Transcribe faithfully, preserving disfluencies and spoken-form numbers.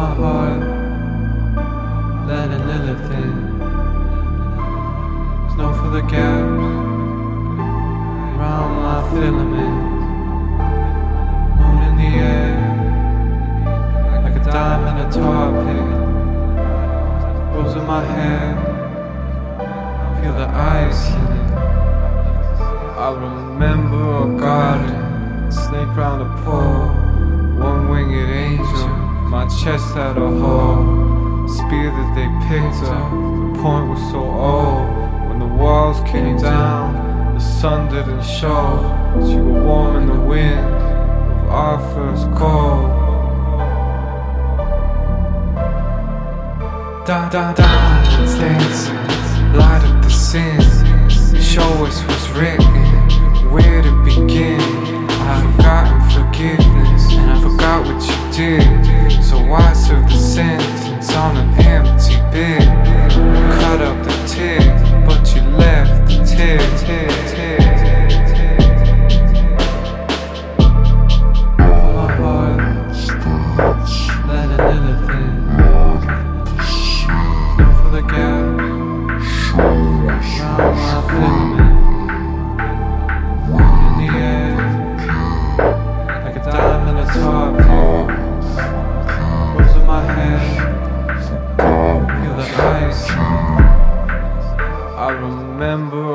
my heart that I lived in. Snow for the gaps round my filament. Moon in the air like a dime in a tar pit. Rose in my hair, feel the ice hitting. I remember a garden, snake round a pole, one-winged angel, my chest had a hole. Spear that they picked up, the point was so old. When the walls came down, the sun didn't show. She was warm in the wind of our first cold. Da da da, it's dancing, light up the sins. Show us what's written, where to begin. I've forgotten forgiveness, and I forgot what you did. So why serve the sentence on an empty bed? Cut up the tears, but you left the tears. My heart, let it live in. Go for the gaps, round my filament. I remember